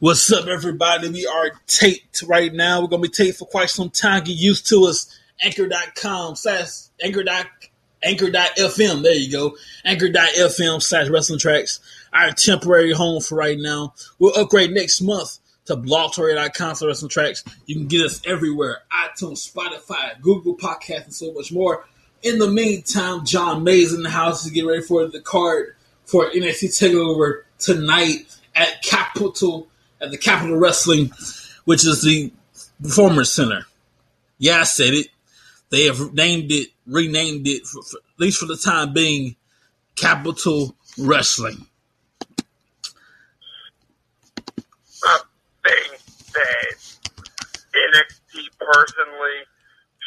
What's up, everybody? We are taped right now. We're going to be taped for quite some time. Get used to us. Anchor.fm. There you go. Anchor.fm/wrestlingtracks. Our temporary home for right now. We'll upgrade next month to blogtory.com/wrestlingtracks. You can get us everywhere. iTunes, Spotify, Google Podcasts, and so much more. In the meantime, John May's in the house. Is getting ready for the card for NXT TakeOver tonight at the Capitol Wrestling, which is the Performance Center. Yeah, I said it. They have renamed it, for, at least for the time being, Capitol Wrestling. I think that NXT personally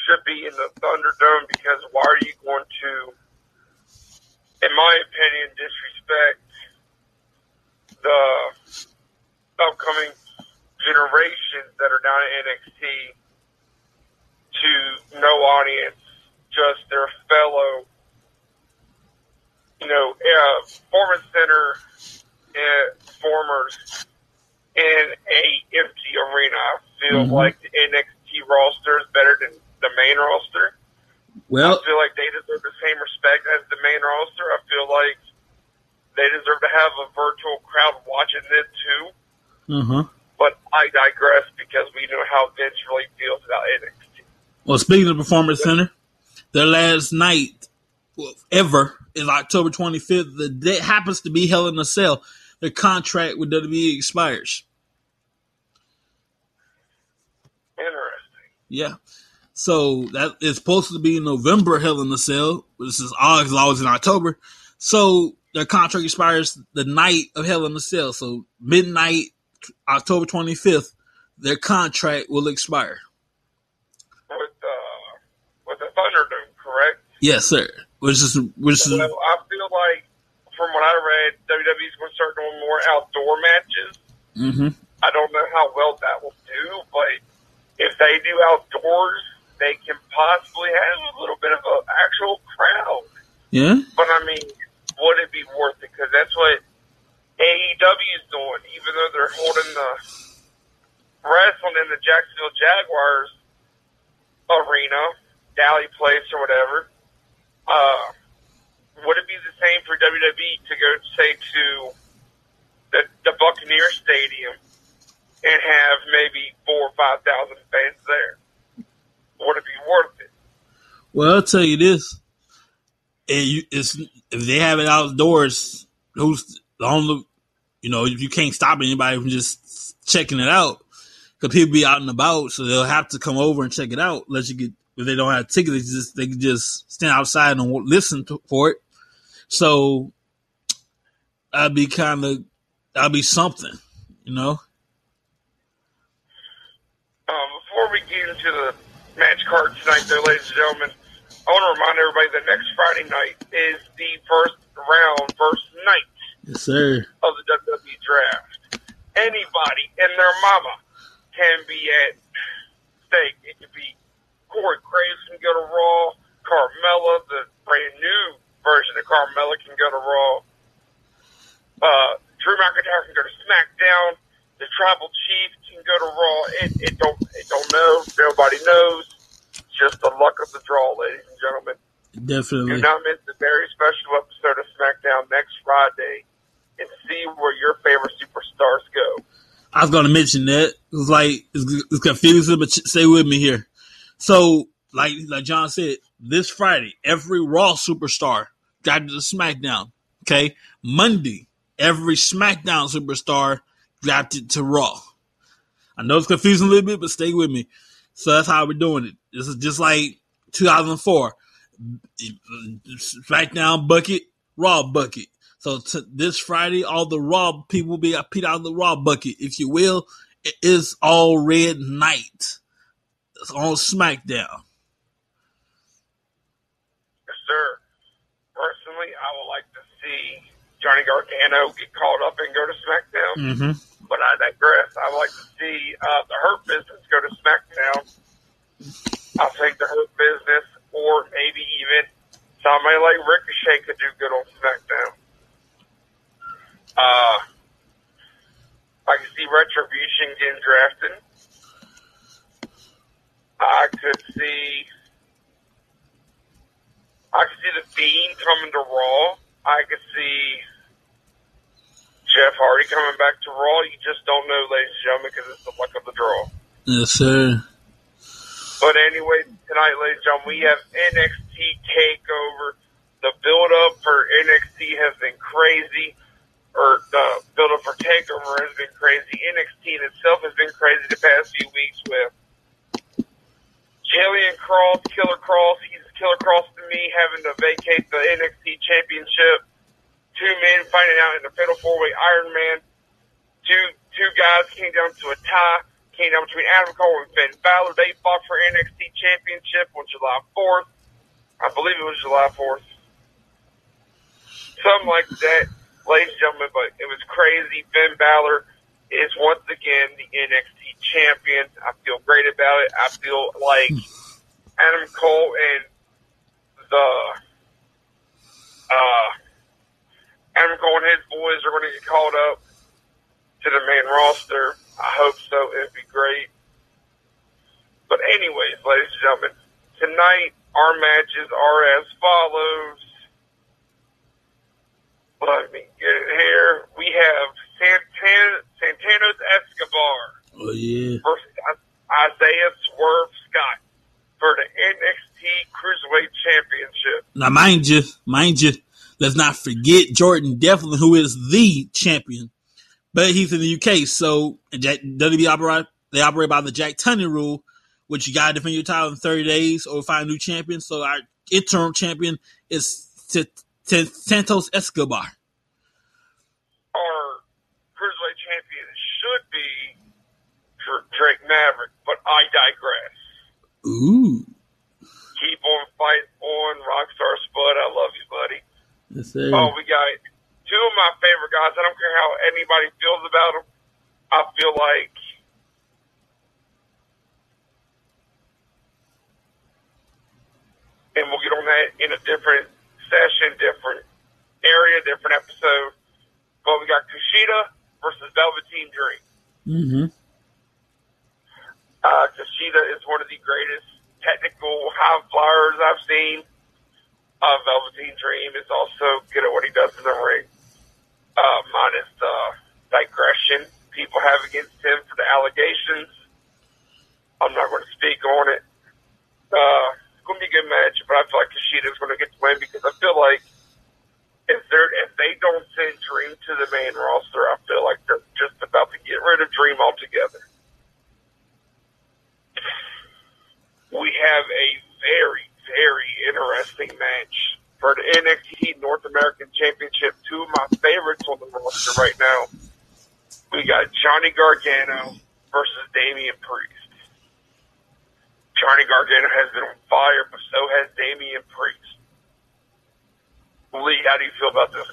should be in the Thunderdome, because why are you going to, in my opinion, disrespect the upcoming generations that are down at NXT to no audience, just their fellow, performance center performers in a empty arena. I feel like the NXT roster is better than the main roster. Well, I feel like they deserve the same respect as the main roster. I feel like they deserve to have a virtual crowd watching this too. But I digress, because we know how Vince really feels about NXT. Well, speaking of the Performance Center, their last night ever is October 25th. The day happens to be Hell in a Cell. Their contract with WWE expires. Interesting. Yeah. So that is supposed to be in November, Hell in a Cell. This is always in October. So their contract expires the night of Hell in a Cell. So midnight, October 25th, their contract will expire. With the Thunderdome, correct? Yes, sir. Which is, I feel like, from what I read, WWE's going to start doing more outdoor matches. I don't know how well that will do, but if they do outdoors, they can possibly have a little bit of an actual crowd. Yeah. But, I mean, would it be worth it? Because that's what AEW's doing, even though they're holding the wrestling in the Jacksonville Jaguars arena, Dally Place or whatever. Would it be the same for WWE to go, say, to the Buccaneer Stadium and have maybe 4,000 or 5,000 fans there? Would it be worth it? Well, I'll tell you this: if they have it outdoors, who's the only, you can't stop anybody from just checking it out, because people be out and about, so they'll have to come over and check it out. If they don't have tickets, they can just stand outside and listen for it. So that'd be something, . Before we get into the match card tonight, though, ladies and gentlemen, I want to remind everybody that next Friday night is the first night. Yes, sir. Of the WWE draft. Anybody and their mama can be at stake. It could be Corey Graves can go to Raw. Carmella, the brand new version of Carmella, can go to Raw. Drew McIntyre can go to SmackDown. The Tribal Chief can go to Raw. It don't know. Nobody knows. It's just the luck of the draw, ladies and gentlemen. Definitely. Do not miss the very special episode of SmackDown next Friday, and see where your favorite superstars go. I was going to mention that. It's confusing, but stay with me here. So, like John said, this Friday, every Raw superstar got to the SmackDown. Okay? Monday, every SmackDown superstar got to Raw. I know it's confusing a little bit, but stay with me. So that's how we're doing it. This is just like 2004. SmackDown bucket, Raw bucket. So this Friday, all the Raw people will be peed out of the Raw bucket, if you will. It is all red night. It's on SmackDown. Yes, sir. Personally, I would like to see Johnny Gargano get called up and go to SmackDown. But I digress. I would like to see the Hurt Business go to SmackDown. I'll take the Hurt Business, or maybe even Somebody like Ricochet could do good on SmackDown. I could see Retribution getting drafted. I could see the Fiend coming to Raw. I could see Jeff Hardy coming back to Raw. You just don't know, ladies and gentlemen, because it's the luck of the draw. Yes, sir. But anyway, tonight, ladies and gentlemen, we have NXT TakeOver. The build-up for NXT has been crazy. Or the build-up for TakeOver has been crazy. NXT in itself has been crazy the past few weeks with Jillian Cross, Killer Cross. He's Killer Cross to me, having to vacate the NXT Championship. Two men fighting out in the Fatal 4-Way Iron Man. Two guys came down to a tie. Came down between Adam Cole and Finn Balor. They fought for NXT Championship on July 4th. I believe it was July 4th. Something like that. Ladies and gentlemen, but it was crazy. Finn Balor is once again the NXT champion. I feel great about it. I feel like Adam Cole and his boys are going to get called up to the main roster. I hope so. It'd be great. But anyways, ladies and gentlemen, tonight our matches are as follows. Let me get it here. We have Santano's Escobar versus Isaiah Swerve Scott for the NXT Cruiserweight Championship. Now, mind you, let's not forget Jordan Devlin, who is the champion, but he's in the UK. So WWE operate by the Jack Tunney rule, which you got to defend your title in 30 days or find a new champion. So our interim champion is Santos Escobar. Our Cruiserweight champion should be Drake Maverick, but I digress. Ooh. Keep on fighting on, Rockstar Spud. I love you, buddy. Yes, sir. Oh, we got two of my favorite guys. I don't care how anybody feels about them. I feel like and we'll get on that in a different session, different area, different episode. But we got Kushida versus Velveteen Dream. Mm-hmm. Kushida is one of the greatest technical high flyers I've seen. Velveteen Dream is also good at what he does in the ring. Minus the digression people have against him for the allegations. I'm not going to speak on it. Going to be a good match, but I feel like Kushida is going to get the win because I feel like if they don't send Dream to the main roster, I feel like they're just about to get rid of Dream altogether. We have a very, very interesting match for the NXT North American Championship. Two of my favorites on the roster right now. We got Johnny Gargano versus Damian Priest. Johnny Gargano has been on fire, but so has Damian Priest. Lee, how do you feel about this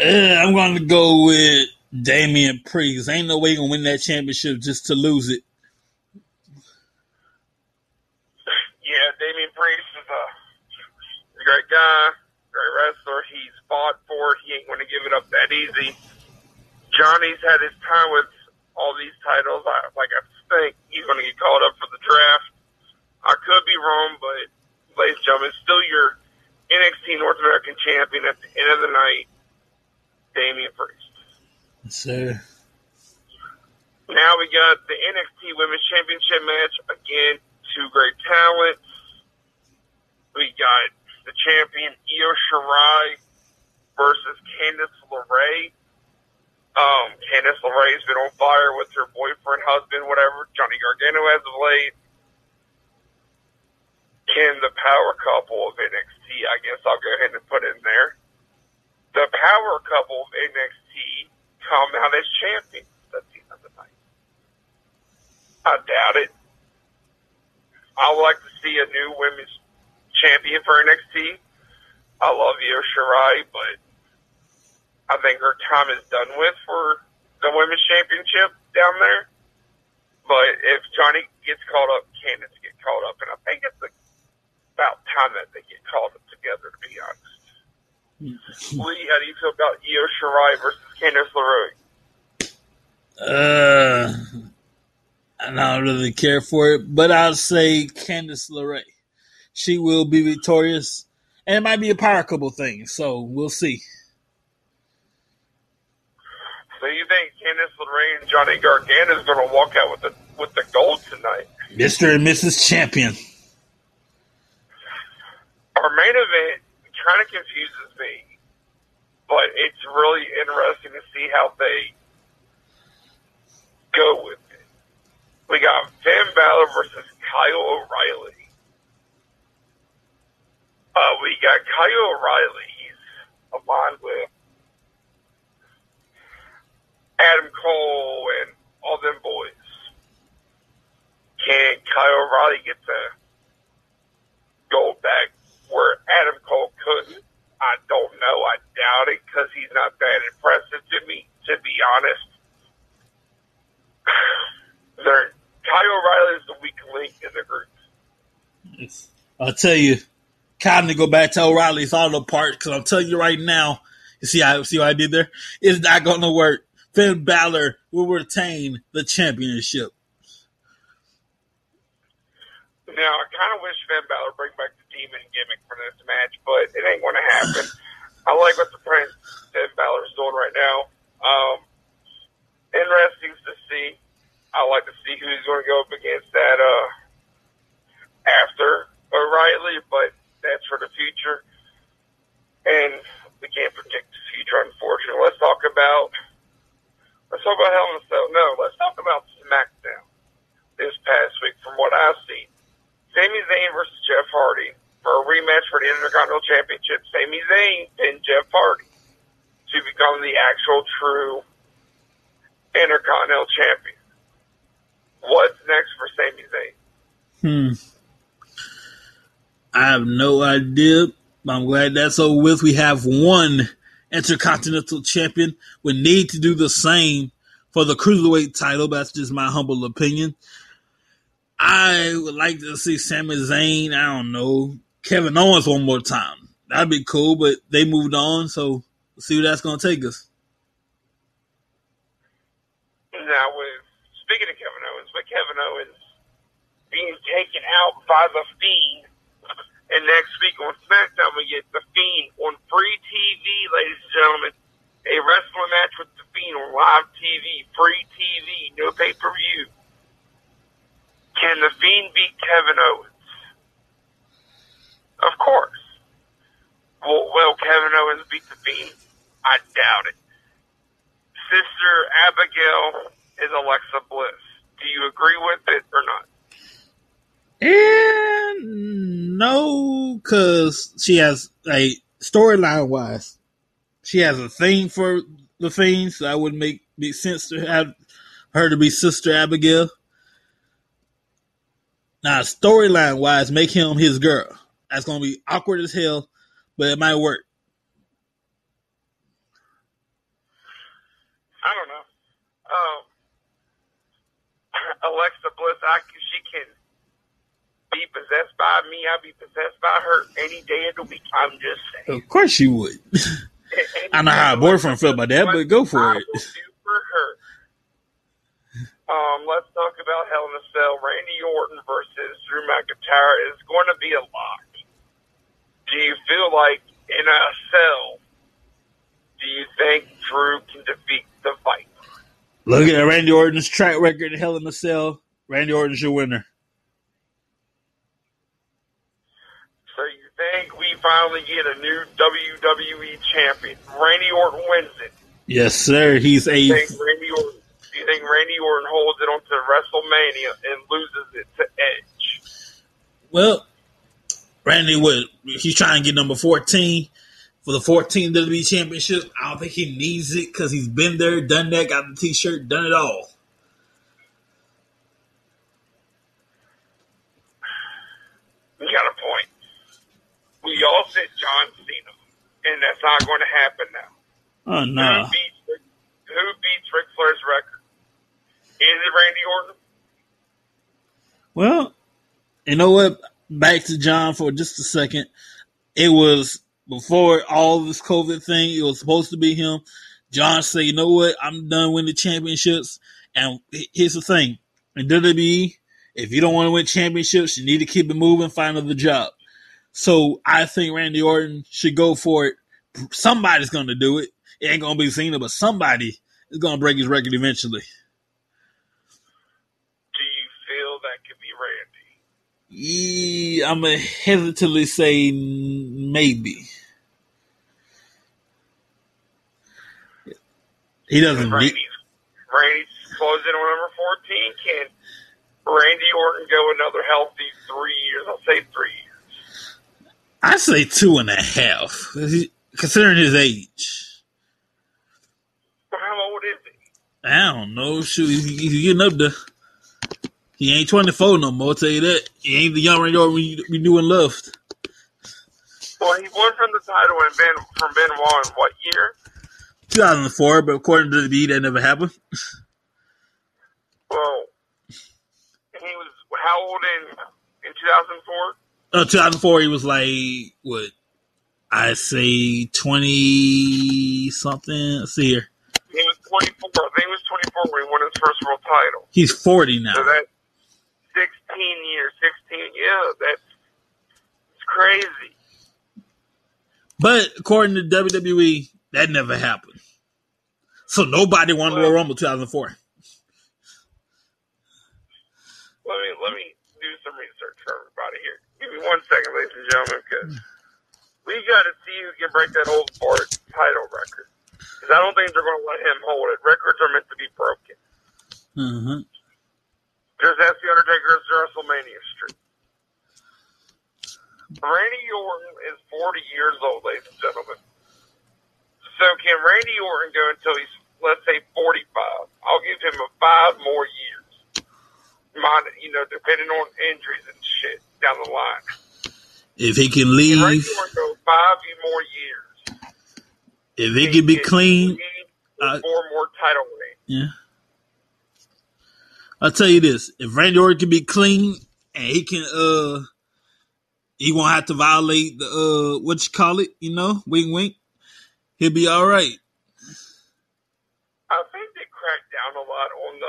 match? I'm going to go with Damian Priest. Ain't no way you're going to win that championship just to lose it. Yeah, Damian Priest is a great guy, great wrestler. He's fought for it. He ain't going to give it up that easy. Johnny's had his time with all these titles. I think he's going to get called up for the draft. I could be wrong, but ladies and gentlemen, still your NXT North American champion at the end of the night, Damian Priest. Yes, sir. Now we got the NXT Women's Championship match. Again, two great talents. We got the champion Io Shirai versus Candace LeRae. Candace LeRae's been on fire with her boyfriend, husband, whatever, Johnny Gargano as of late. Can the power couple of NXT, I guess I'll go ahead and put in there. The power couple of NXT come out as champions at the end of the night. I doubt it. I would like to see a new women's champion for NXT. I love Io Shirai, but I think her time is done with for the Women's Championship down there. But if Johnny gets called up, Candace gets called up. And I think it's about time time that they get called up together, to be honest. Lee, how do you feel about Io Shirai versus Candace LeRae? I don't really care for it, but I'll say Candace LeRae. She will be victorious, and it might be a power couple thing, so we'll see. So you think Candace LeRae and Johnny Gargano is going to walk out with the gold tonight? Mr. and Mrs. Champion. Our main event kind of confuses me, but it's really interesting to see how they go with it. We got Finn Balor versus Kyle O'Reilly. We got Kyle O'Reilly. He's aligned with Adam Cole and all them boys. Can Kyle O'Reilly get the gold back where Adam Cole couldn't? I don't know. I doubt it because he's not that impressive to me, to be honest. Kyle O'Reilly is the weak link in the group. I'll tell you, kind of go back to O'Reilly's auto parts because I'm telling you right now, you see what I did there? It's not going to work. Finn Balor will retain the championship. Now, I kind of wish Finn Balor bring back the demon gimmick for this match, but it ain't going to happen. I like what the Prince Finn Balor's doing right now. Interesting to see. I like to see who's going to go up against that after O'Reilly, but that's for the future. And we can't predict the future, unfortunately. Let's talk about Hell in a Cell. No, let's talk about SmackDown this past week. From what I've seen, Sami Zayn versus Jeff Hardy for a rematch for the Intercontinental Championship. Sami Zayn and Jeff Hardy to become the actual true Intercontinental Champion. What's next for Sami Zayn? I have no idea. I'm glad that's over with. We have one Intercontinental Champion. We need to do the same for the Cruiserweight title. That's just my humble opinion. I would like to see Sami Zayn, I don't know, Kevin Owens one more time. That'd be cool, but they moved on, so we'll see where that's going to take us. Now, speaking of Kevin Owens, but Kevin Owens being taken out by the Fiend. And next week on SmackDown, we get the Fiend on free TV, ladies and gentlemen. A wrestling match with the Fiend on live TV, free TV, no pay-per-view. Can the Fiend beat Kevin Owens? Of course. Will Kevin Owens beat the Fiend? I doubt it. Sister Abigail is Alexa Bliss. Do you agree with it or not? No, because she has a storyline-wise, she has a thing for the Fiend, so it wouldn't make sense to have her to be Sister Abigail. Now, storyline-wise, make him his girl. That's going to be awkward as hell, but it might work. I don't know. Alexa Bliss, she can be possessed by me. I'll be possessed by her any day of the week. I'm just saying. Of course you would. I know how a boyfriend felt about that, but go for it. I will do for her. Let's talk about Hell in a Cell. Randy Orton versus Drew McIntyre is going to be a lock. Do you feel like in a cell, do you think Drew can defeat the fight? Look at Randy Orton's track record in Hell in a Cell. Randy Orton's your winner. So you think we finally get a new WWE champion? Randy Orton wins it. Yes, sir. He's a. Do you think Randy Orton holds it onto WrestleMania and loses it to Edge? Well, Randy would. He's trying to get number 14. For the 14th WWE Championship, I don't think he needs it because he's been there, done that, got the T-shirt, done it all. You got a point. We all said John Cena, and that's not going to happen now. Oh, no. Who beats Ric Flair's record? Is it Randy Orton? Well, you know what? back to John for just a second. It was before all this COVID thing. It was supposed to be him. John said, you know what? I'm done winning championships. And here's the thing. In WWE, if you don't want to win championships, you need to keep it moving, find another job. So I think Randy Orton should go for it. Somebody's going to do it. It ain't going to be Cena, but somebody is going to break his record eventually. Do you feel that could be Randy? Yeah, I'm going to hesitantly say maybe. He doesn't. Randy's closing on number 14. Can Randy Orton go another healthy 3 years? I'll say 3 years. I say 2.5, considering his age. Well, how old is he? I don't know. Shoot, he's getting up there. He ain't 24 no more. I'll tell you that. He ain't the young Randy Orton we knew and loved. Well, he won from the title and from Benoit in what year? 2004, but according to the deed, that never happened. Well, he was how old in 2004? 2004, he was like, what? I say 20-something. Let's see here. He was 24. I think he was 24 when he won his first world title. He's 40 now. So that's 16 years. 16, yeah, that's crazy. But according to WWE, that never happened. So nobody won the Royal Rumble 2004. Let me do some research for everybody here. Give me 1 second, ladies and gentlemen, because we got to see who can break that old Bart title record. Because I don't think they're going to let him hold it. Records are meant to be broken. Mm-hmm. Just ask the Undertaker's WrestleMania Street. Randy Orton is 40 years old, ladies and gentlemen. So can Randy Orton go until he's, let's say, 45? I'll give him 5 more years. Depending on injuries and shit down the line. If he can leave. Can Randy Orton go 5 more years? If he can be clean. 4 more title wins. Yeah. I'll tell you this. If Randy Orton can be clean and he can, he won't have to violate the, wink, wink. He'll be all right. I think they cracked down a lot on the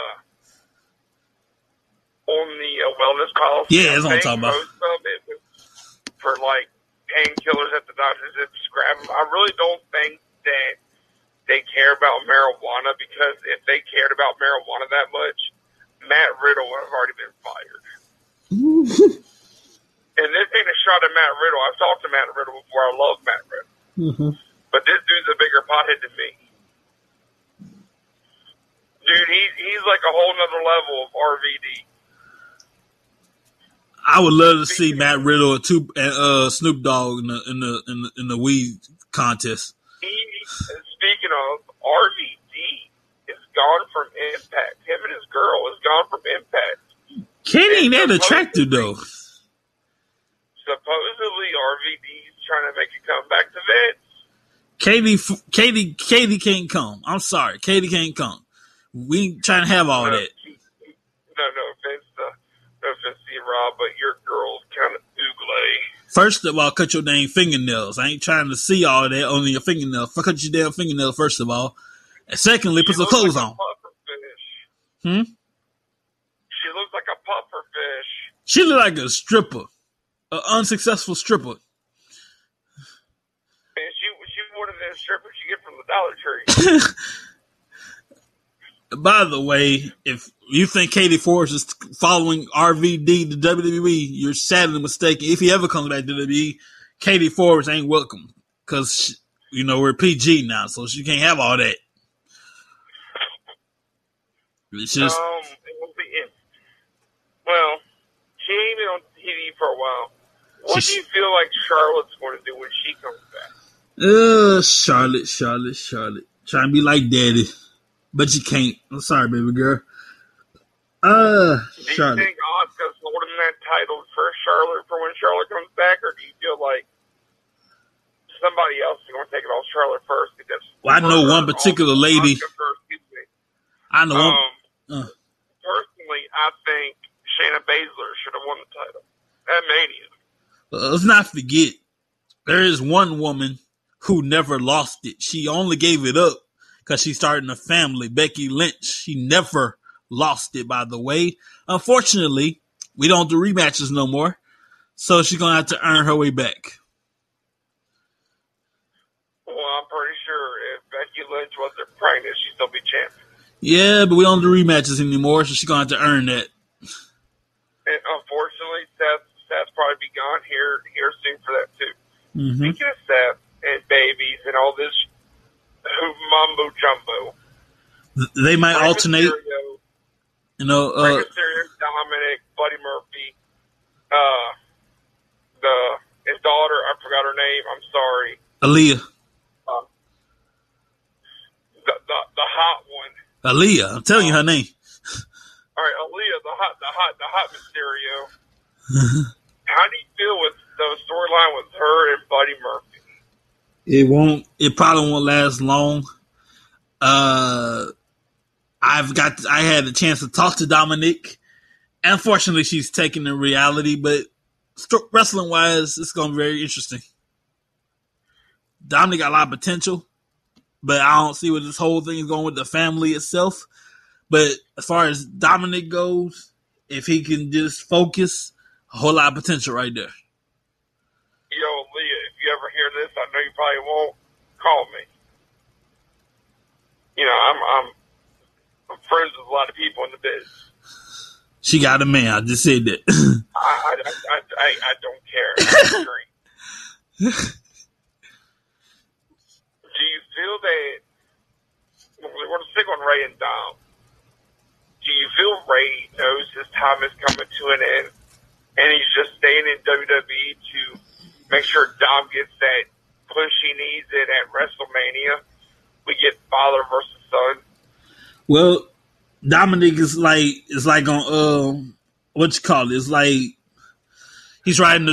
wellness policy. Yeah, that's what I'm talking about. Most of it was for painkillers that the doctors had prescribed. I really don't think that they care about marijuana, because if they cared about marijuana that much, Matt Riddle would have already been fired. And this ain't a shot at Matt Riddle. I've talked to Matt Riddle before. I love Matt Riddle. Mm-hmm. But this dude's a bigger pothead than me. Dude, he's like a whole nother level of RVD. I would love to see Matt Riddle and Snoop Dogg in the weed contest. Speaking of, RVD is gone from Impact. Him and his girl is gone from Impact. Kenny ain't that attractive though. Supposedly RVD's trying to make a comeback to Vince. Katie can't come. I'm sorry. Katie can't come. We ain't trying to have all that. No offense to Rob, but your girl's kind of oogly. First of all, cut your dang fingernails. I ain't trying to see all that on your fingernails. Cut your damn fingernails, first of all. And secondly, put some clothes on. She looks like a pufferfish. She looks like a stripper. An unsuccessful stripper. Strippers you get from the Dollar Tree. By the way, if you think Katie Forrest is following RVD to WWE, you're sadly mistaken. If he ever comes back to WWE, Katie Forrest ain't welcome, because we're PG now, so she can't have all that. It's just she ain't been on TV for a while. What do you feel like Charlotte's going to do when she comes back? Charlotte. Trying to be like daddy. But you can't. I'm sorry, baby girl. Charlotte. Do you think Asuka's holding that title for Charlotte for when Charlotte comes back, or do you feel like somebody else is going to take it off Charlotte first? Because I know one particular lady. I know one. Personally, I think Shayna Baszler should have won the title at Mania. Let's not forget, there is one woman who never lost it. She only gave it up because she's starting a family. Becky Lynch, she never lost it, by the way. Unfortunately, we don't do rematches no more, so she's going to have to earn her way back. Well, I'm pretty sure if Becky Lynch wasn't pregnant, she'd still be champion. Yeah, but we don't do rematches anymore, so she's going to have to earn that. And unfortunately, Seth's probably be gone here soon for that, too. Mm-hmm. Speaking of Seth and babies and all this mumbo-jumbo. They might alternate. Mysterio, Rey Mysterio, Dominic, Buddy Murphy, his daughter, I forgot her name, I'm sorry. Aaliyah. The hot one. Aaliyah, I'm telling you her name. All right, Aaliyah, the hot Mysterio. How do you feel with the storyline with her and Buddy Murphy? It probably won't last long. I had a chance to talk to Dominic. Unfortunately, she's taking the reality, but wrestling-wise, it's going to be very interesting. Dominic got a lot of potential, but I don't see where this whole thing is going with the family itself. But as far as Dominic goes, if he can just focus, a whole lot of potential right there. Yo, Leah, if you ever hear this, I know you probably won't, call me. You know, I'm friends with a lot of people in the biz. She got a man. I just said that. I don't care. Do you feel that we're going to stick on Ray and Dom? Do you feel Ray knows his time is coming to an end, and he's just staying in WWE to make sure Dom gets that push he needs and at WrestleMania we get father versus son? Well, Dominic is like on it's like he's riding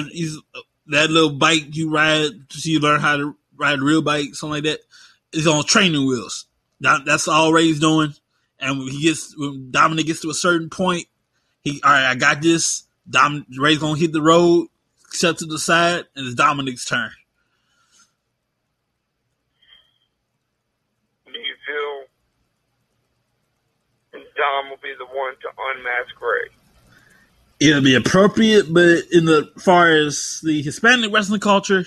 that little bike you ride so you learn how to ride a real bike, something like that. It's on training wheels. That's all Ray's doing. And when Dominic gets to a certain point, I got this. Ray's gonna hit the road, step to the side, and it's Dominic's turn. Do you feel Dom will be the one to unmask Ray? It'll be appropriate, but in the far as the Hispanic wrestling culture,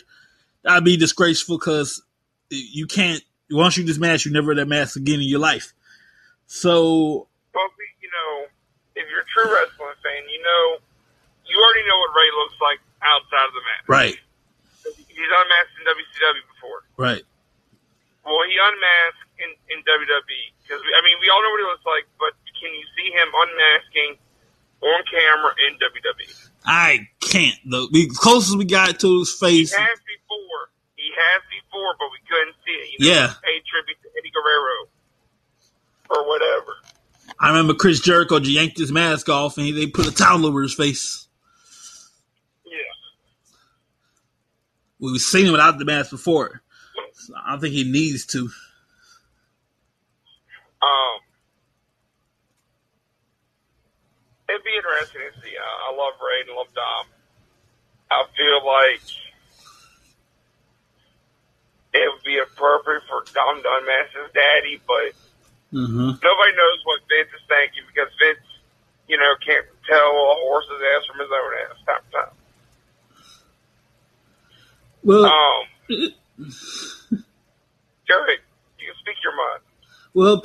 that'd be disgraceful because you can't. Once you dismask, you never wear that mask again in your life. So, if you're a true wrestling fan, you already know what Ray looks like outside of the match. Right. He's unmasked in WCW before. Right. Well, he unmasked in WWE. Because, we all know what he looks like, but can you see him unmasking on camera in WWE? I can't. The closest we got to his face. He has before, but we couldn't see it. Yeah. Pay tribute to Eddie Guerrero or whatever. I remember Chris Jericho yanked his mask off and they put a towel over his face. Yeah. We've seen him without the mask before. So I don't think he needs to. It'd be interesting to see. I love Ray and love Dom. I feel like it would be appropriate for Dom to unmask his daddy, but mm-hmm. Nobody knows what Vince is thinking because Vince, can't tell a horse's ass from his own ass. Time. Well, Jared, you can speak your mind. Well,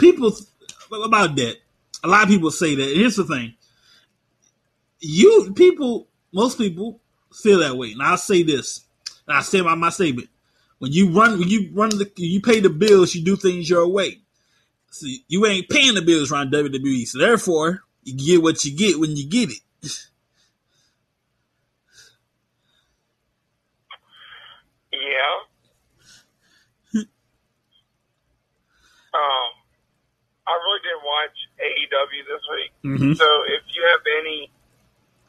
about that. A lot of people say that. And here's the thing: most people feel that way. And I'll say this, and I stand by my statement: when you pay the bills, you do things your way. So you ain't paying the bills around WWE, so therefore you get what you get when you get it. Yeah. I really didn't watch AEW this week, mm-hmm. So if you have any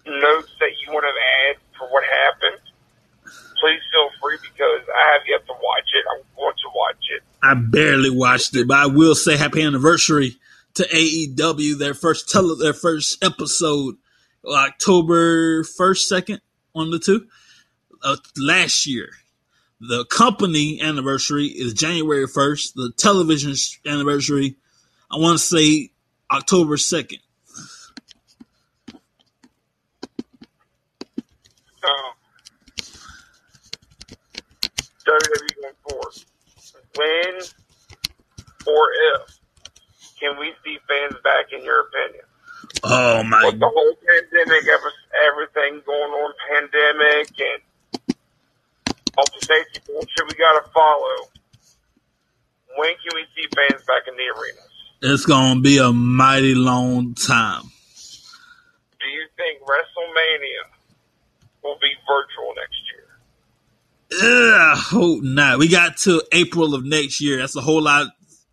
notes that you want to add for what happened, please feel free because I have yet to watch it. I'm going to watch it. I barely watched it, but I will say happy anniversary to AEW. Their first episode, October 1st, 2nd, one of the two. last year. The company anniversary is January 1st. The television anniversary, I want to say October 2nd. WWE going forward. When or if can we see fans back, in your opinion? Oh, my God. With the whole pandemic, everything going on, pandemic, and all the safety bullshit we got to follow, when can we see fans back in the arenas? It's going to be a mighty long time. Do you think WrestleMania will be virtual next year? I hope not. We got till April of next year. That's a whole lot.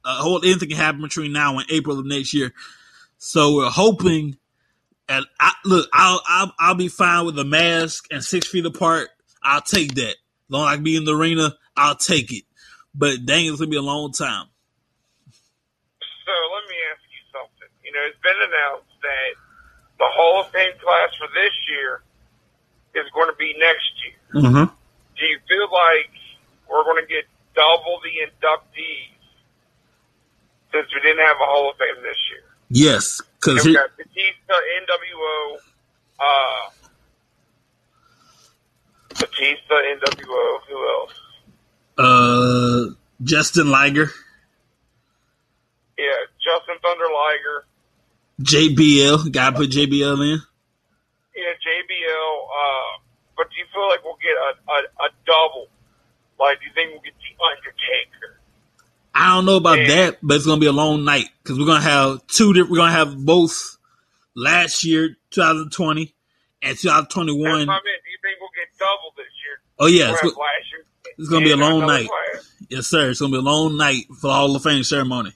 Anything can happen between now and April of next year. So we're hoping. And I'll be fine with a mask and 6 feet apart. I'll take that. As long as I can be in the arena, I'll take it. But dang, it's gonna be a long time. So let me ask you something. You know, it's been announced that the Hall of Fame class for this year is going to be next year. Mm-hmm. Do you feel like we're going to get double the inductees since we didn't have a Hall of Fame this year? Yes. Because we got Batista, NWO, who else? Justin Liger. Yeah, Justin Thunder Liger. JBL. Gotta put JBL in. Yeah, JBL, but do you feel like we'll get a double? Like, do you think we'll get the Undertaker? I don't know about that, but it's gonna be a long night because we're gonna have we're gonna have both last year, 2020, and 2021. That's what I meant. Do you think we'll get double this year? Oh yeah, it's gonna be a long night. Class. Yes, sir. It's gonna be a long night for the Hall of Fame ceremony.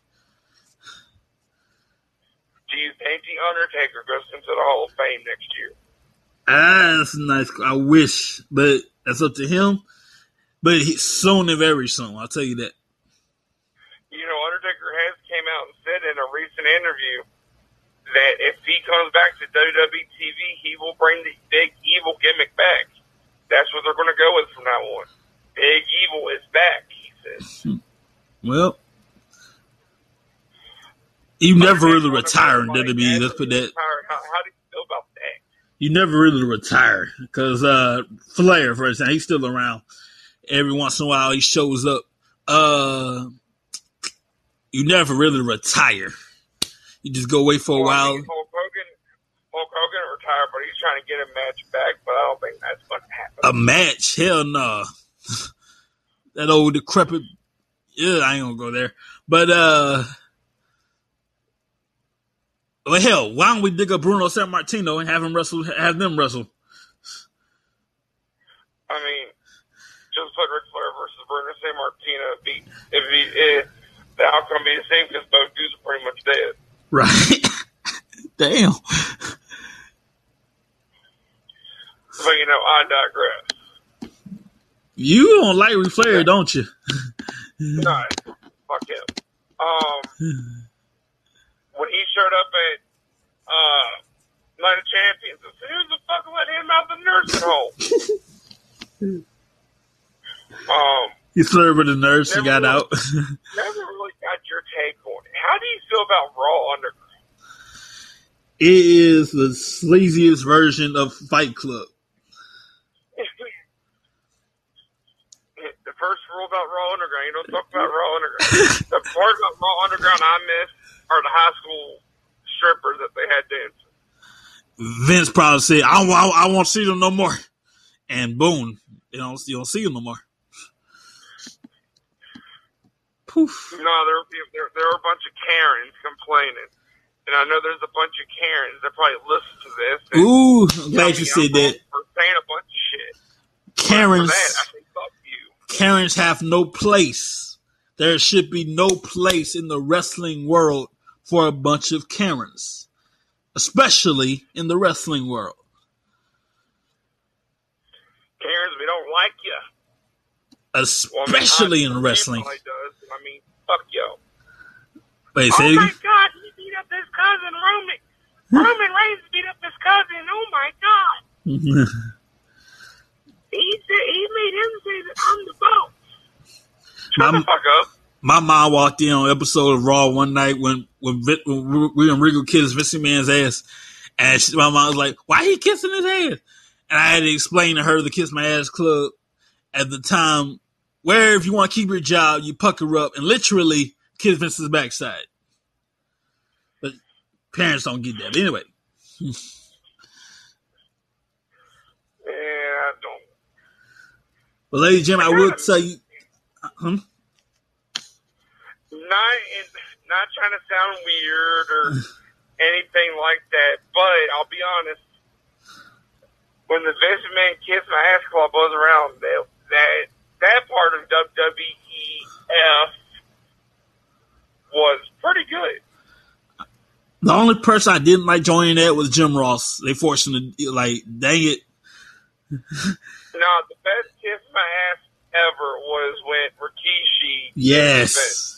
Do you think the Undertaker goes into the Hall of Fame next year? That's nice. I wish, but that's up to him. But soon and very soon, I'll tell you that. You know, Undertaker has came out and said in a recent interview that if he comes back to WWE TV, he will bring the big evil gimmick back. That's what they're going to go with from now on. Big evil is back, he says. Well, you never really retire in WWE. Let's put that. How do you feel about that? You never really retire because Flair, for example, he's still around. Every once in a while, he shows up. You never really retire. You just go away for a while. I mean, Hulk Hogan retired, but he's trying to get a match back, but I don't think that's going to happen. A match? Hell no. That old decrepit. Yeah, I ain't going to go there. But, well, hell, why don't we dig up Bruno Sammartino and have them wrestle? I mean, just put Ric Flair versus Bruno Sammartino. If the outcome be the same because both dudes are pretty much dead. Right. Damn. So, you know, I digress. You don't like Ric Flair, don't you? No. Fuck him. When he showed up at Night of Champions, I said, who the fuck let him out the nursing home? He served with a nurse and got out. Never really got your take on it. How do you feel about Raw Underground? It is the sleaziest version of Fight Club. The first rule about Raw Underground, you don't talk about Raw Underground. The part about Raw Underground I miss are the high school strippers that they had dancing. Vince probably said, I won't see them no more. And boom, you don't see them no more. Poof. No, there are a bunch of Karens complaining. And I know there's a bunch of Karens that probably listen to this. Ooh, I'm glad you said that. For saying a bunch of shit. Karens, I say, fuck you. Karens have no place. There should be no place in the wrestling world for a bunch of Karens, especially in the wrestling world. Karens, we don't like you. Especially in wrestling. Fuck you. Wait, oh my God, he beat up his cousin Roman. Roman Reigns beat up his cousin. Oh my God. He Shut the fuck up. My mom walked in on an episode of Raw one night when we and Regal kissed Vince McMahon's ass. And my mom was like, why he kissing his ass? And I had to explain to her the Kiss My Ass Club at the time, where if you want to keep your job, you pucker up and literally kiss Vince's backside. But parents don't get that. But anyway. Yeah, I don't. But ladies and gentlemen, I would tell you. Huh? Not trying to sound weird or anything like that, but I'll be honest. When the Vince Man Kiss My Ass Club was around, that part of WWEF was pretty good. The only person I didn't like joining that was Jim Ross. They forced him to, like, dang it. No, the best Kiss My Ass ever was when Rikishi. Yes.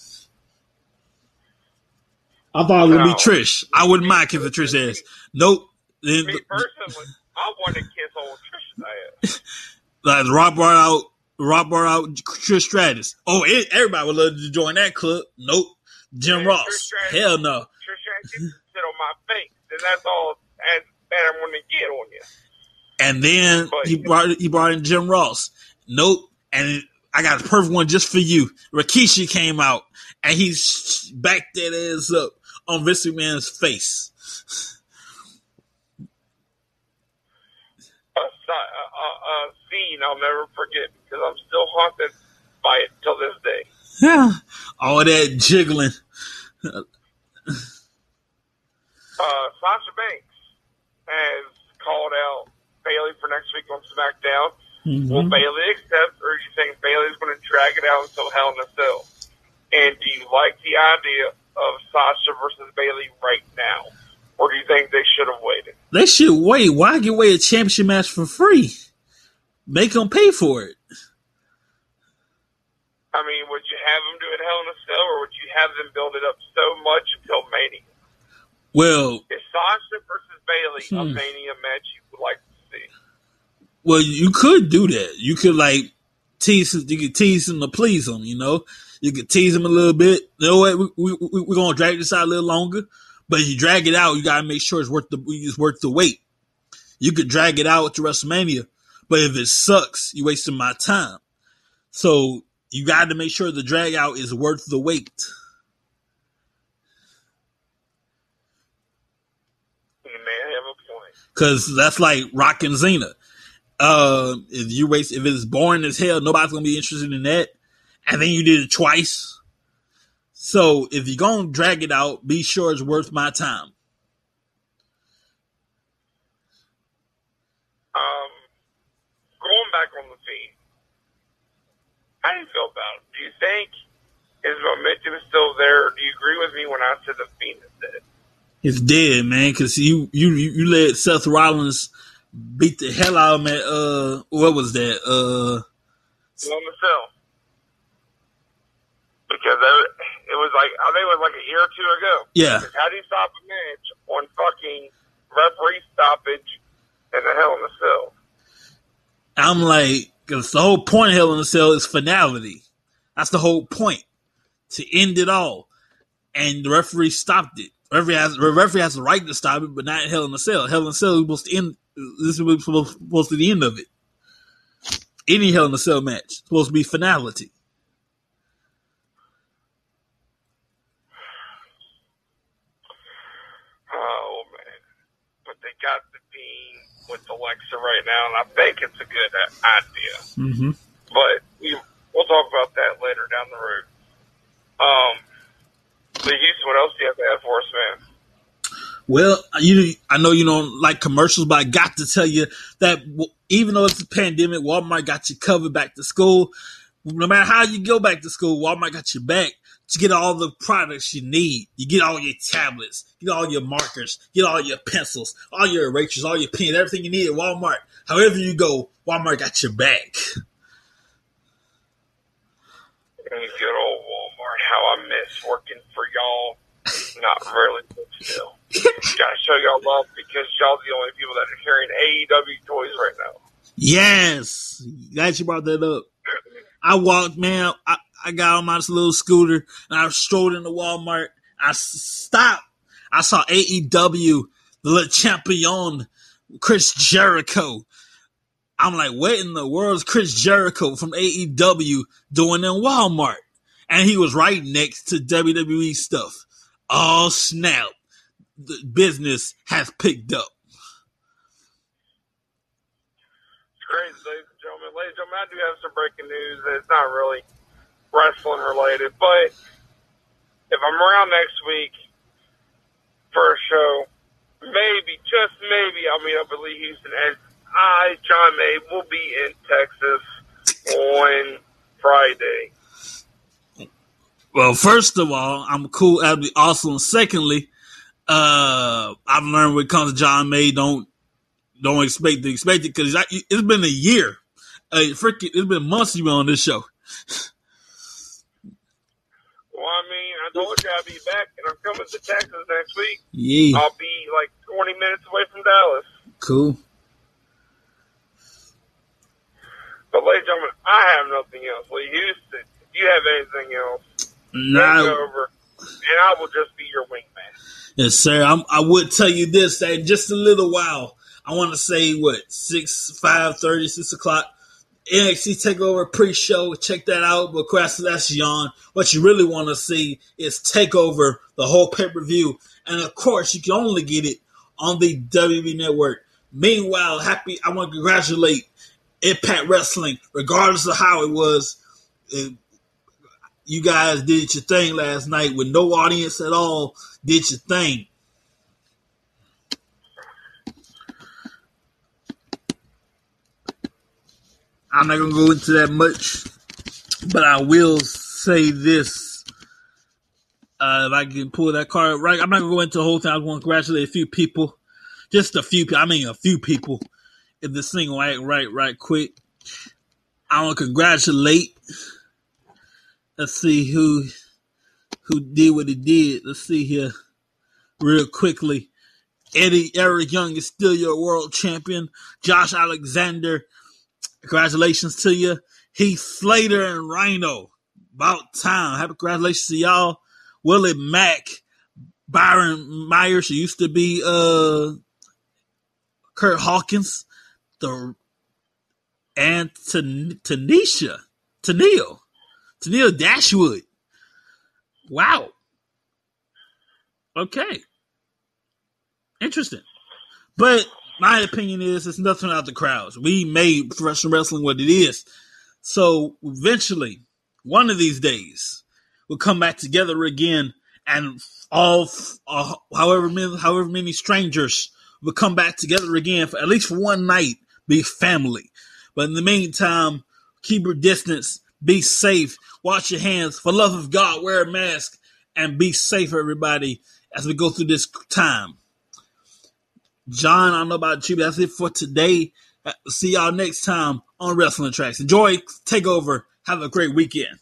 I thought it would be Trish. I wouldn't mind kissing Trish ass. Nope. Me personally, I want to kiss old Trish's ass. Like Rob brought out Trish Stratus. Oh, everybody would love to join that club. Nope. Jim Ross. Stratus, hell no. Trish Stratus, you sit on my face, and that's all that I'm going to get on you. And then he brought in Jim Ross. Nope. And I got a perfect one just for you. Rikishi came out, and he backed that ass up on Vince McMahon's face. A scene I'll never forget because I'm still haunted by it till this day. Yeah, all that jiggling. Sasha Banks has called out Bayley for next week on SmackDown. Mm-hmm. Will Bayley accept, or do you think Bayley's going to drag it out until Hell in a Cell? And do you like the idea of Sasha versus Bayley right now, or do you think they should have waited? They should wait. Why give away a championship match for free? Make them pay for it. I mean, would you have them do it Hell in a Cell, or would you have them build it up so much until Mania? Well, is Sasha versus Bayley a Mania match you would like to see? Well, you could do that. You could tease them to please them, you know. You could tease them a little bit. You know what? We're gonna drag this out a little longer, but if you drag it out, you gotta make sure it's worth the wait. You could drag it out to WrestleMania, but if it sucks, you're wasting my time. So you gotta make sure the drag out is worth the wait. You may have a point. 'Cause that's like Rock and Xena. If it's boring as hell, nobody's gonna be interested in that. And then you did it twice. So if you're gonna drag it out, be sure it's worth my time. Going back on the Fiend, how do you feel about it? Do you think his momentum is still there? Or do you agree with me when I said the Fiend is dead? It's dead, man, because you let Seth Rollins beat the hell out of him at, what was that? Hell in a Cell. Because it was like, I think it was like a year or two ago. Yeah. How do you stop a match on fucking referee stoppage and the Hell in a Cell? I'm like, because the whole point of Hell in a Cell is finality. That's the whole point. To end it all. And the referee stopped it. The referee has the right to stop it, but not in Hell in a Cell. Hell in a Cell is supposed to end. This is supposed to be the end of it. Any Hell in a Cell match is supposed to be finality. Oh, man. But they got the Fiend with Alexa right now, and I think it's a good idea. Mm-hmm. But we'll talk about that later down the road. So Houston, what else do you have to add for us, man? Well, I know you don't like commercials, but I got to tell you that even though it's a pandemic, Walmart got you covered back to school. No matter how you go back to school, Walmart got you back. To get all the products you need. You get all your tablets, get all your markers, get all your pencils, all your erasers, all your pens, everything you need at Walmart. However you go, Walmart got your back. Good old Walmart, how I miss working for y'all. Not really, but still. Gotta show y'all love because y'all the only people that are carrying AEW toys right now. Yes. Glad you brought that up. I walked, man. I I got on my little scooter and I strolled into Walmart. I stopped. I saw AEW, Le Champion, Chris Jericho. I'm like, what in the world is Chris Jericho from AEW doing in Walmart? And he was right next to WWE stuff. Oh, snap. The business has picked up. It's crazy, ladies and gentlemen. Ladies and gentlemen, I do have some breaking news. It's not really wrestling related, but if I'm around next week for a show, maybe, just maybe, I'll meet up with Lee Houston. And I, John May, will be in Texas on Friday. Well, first of all, I'm cool. That'd be awesome. And secondly, I've learned when it comes to John May, don't expect to expect it, because it's been a year. It's been months you've been on this show. Well, I mean, I told you I'd be back, and I'm coming to Texas next week. Yeah. I'll be like 20 minutes away from Dallas. Cool. But, ladies and gentlemen, I have nothing else. Lee Houston, if you have anything else, take over, and I will just be your wingman. Yes, sir. I would tell you this, that in just a little while, I want to say, 6 o'clock, NXT TakeOver pre-show. Check that out. But that's yawn. What you really want to see is TakeOver, the whole pay-per-view. And, of course, you can only get it on the WWE Network. Meanwhile, I want to congratulate Impact Wrestling, regardless of how it was. You guys did your thing last night with no audience at all. Did your thing. I'm not going to go into that much, but I will say this. If I can pull that card right, I'm not going to go into the whole thing. I want to congratulate a few people. Just a few people. I mean, a few people. If this thing right quick. I want to congratulate. Let's see who did what he did. Let's see here real quickly. Eric Young is still your world champion. Josh Alexander, congratulations to you. Heath Slater and Rhino. About time. Happy congratulations to y'all. Willie Mack, Byron Myers, who used to be Kurt Hawkins, and Tenille Dashwood. Wow. Okay. Interesting. But my opinion is it's nothing out the crowds. We made professional wrestling what it is. So eventually, one of these days, we'll come back together again, and all however many strangers will come back together again for at least for one night. Be family. But in the meantime, keep your distance. Be safe. Wash your hands. For love of God, wear a mask and be safe, everybody, as we go through this time. John, I don't know about you, but that's it for today. See y'all next time on Wrestling Tracks. Enjoy TakeOver. Have a great weekend.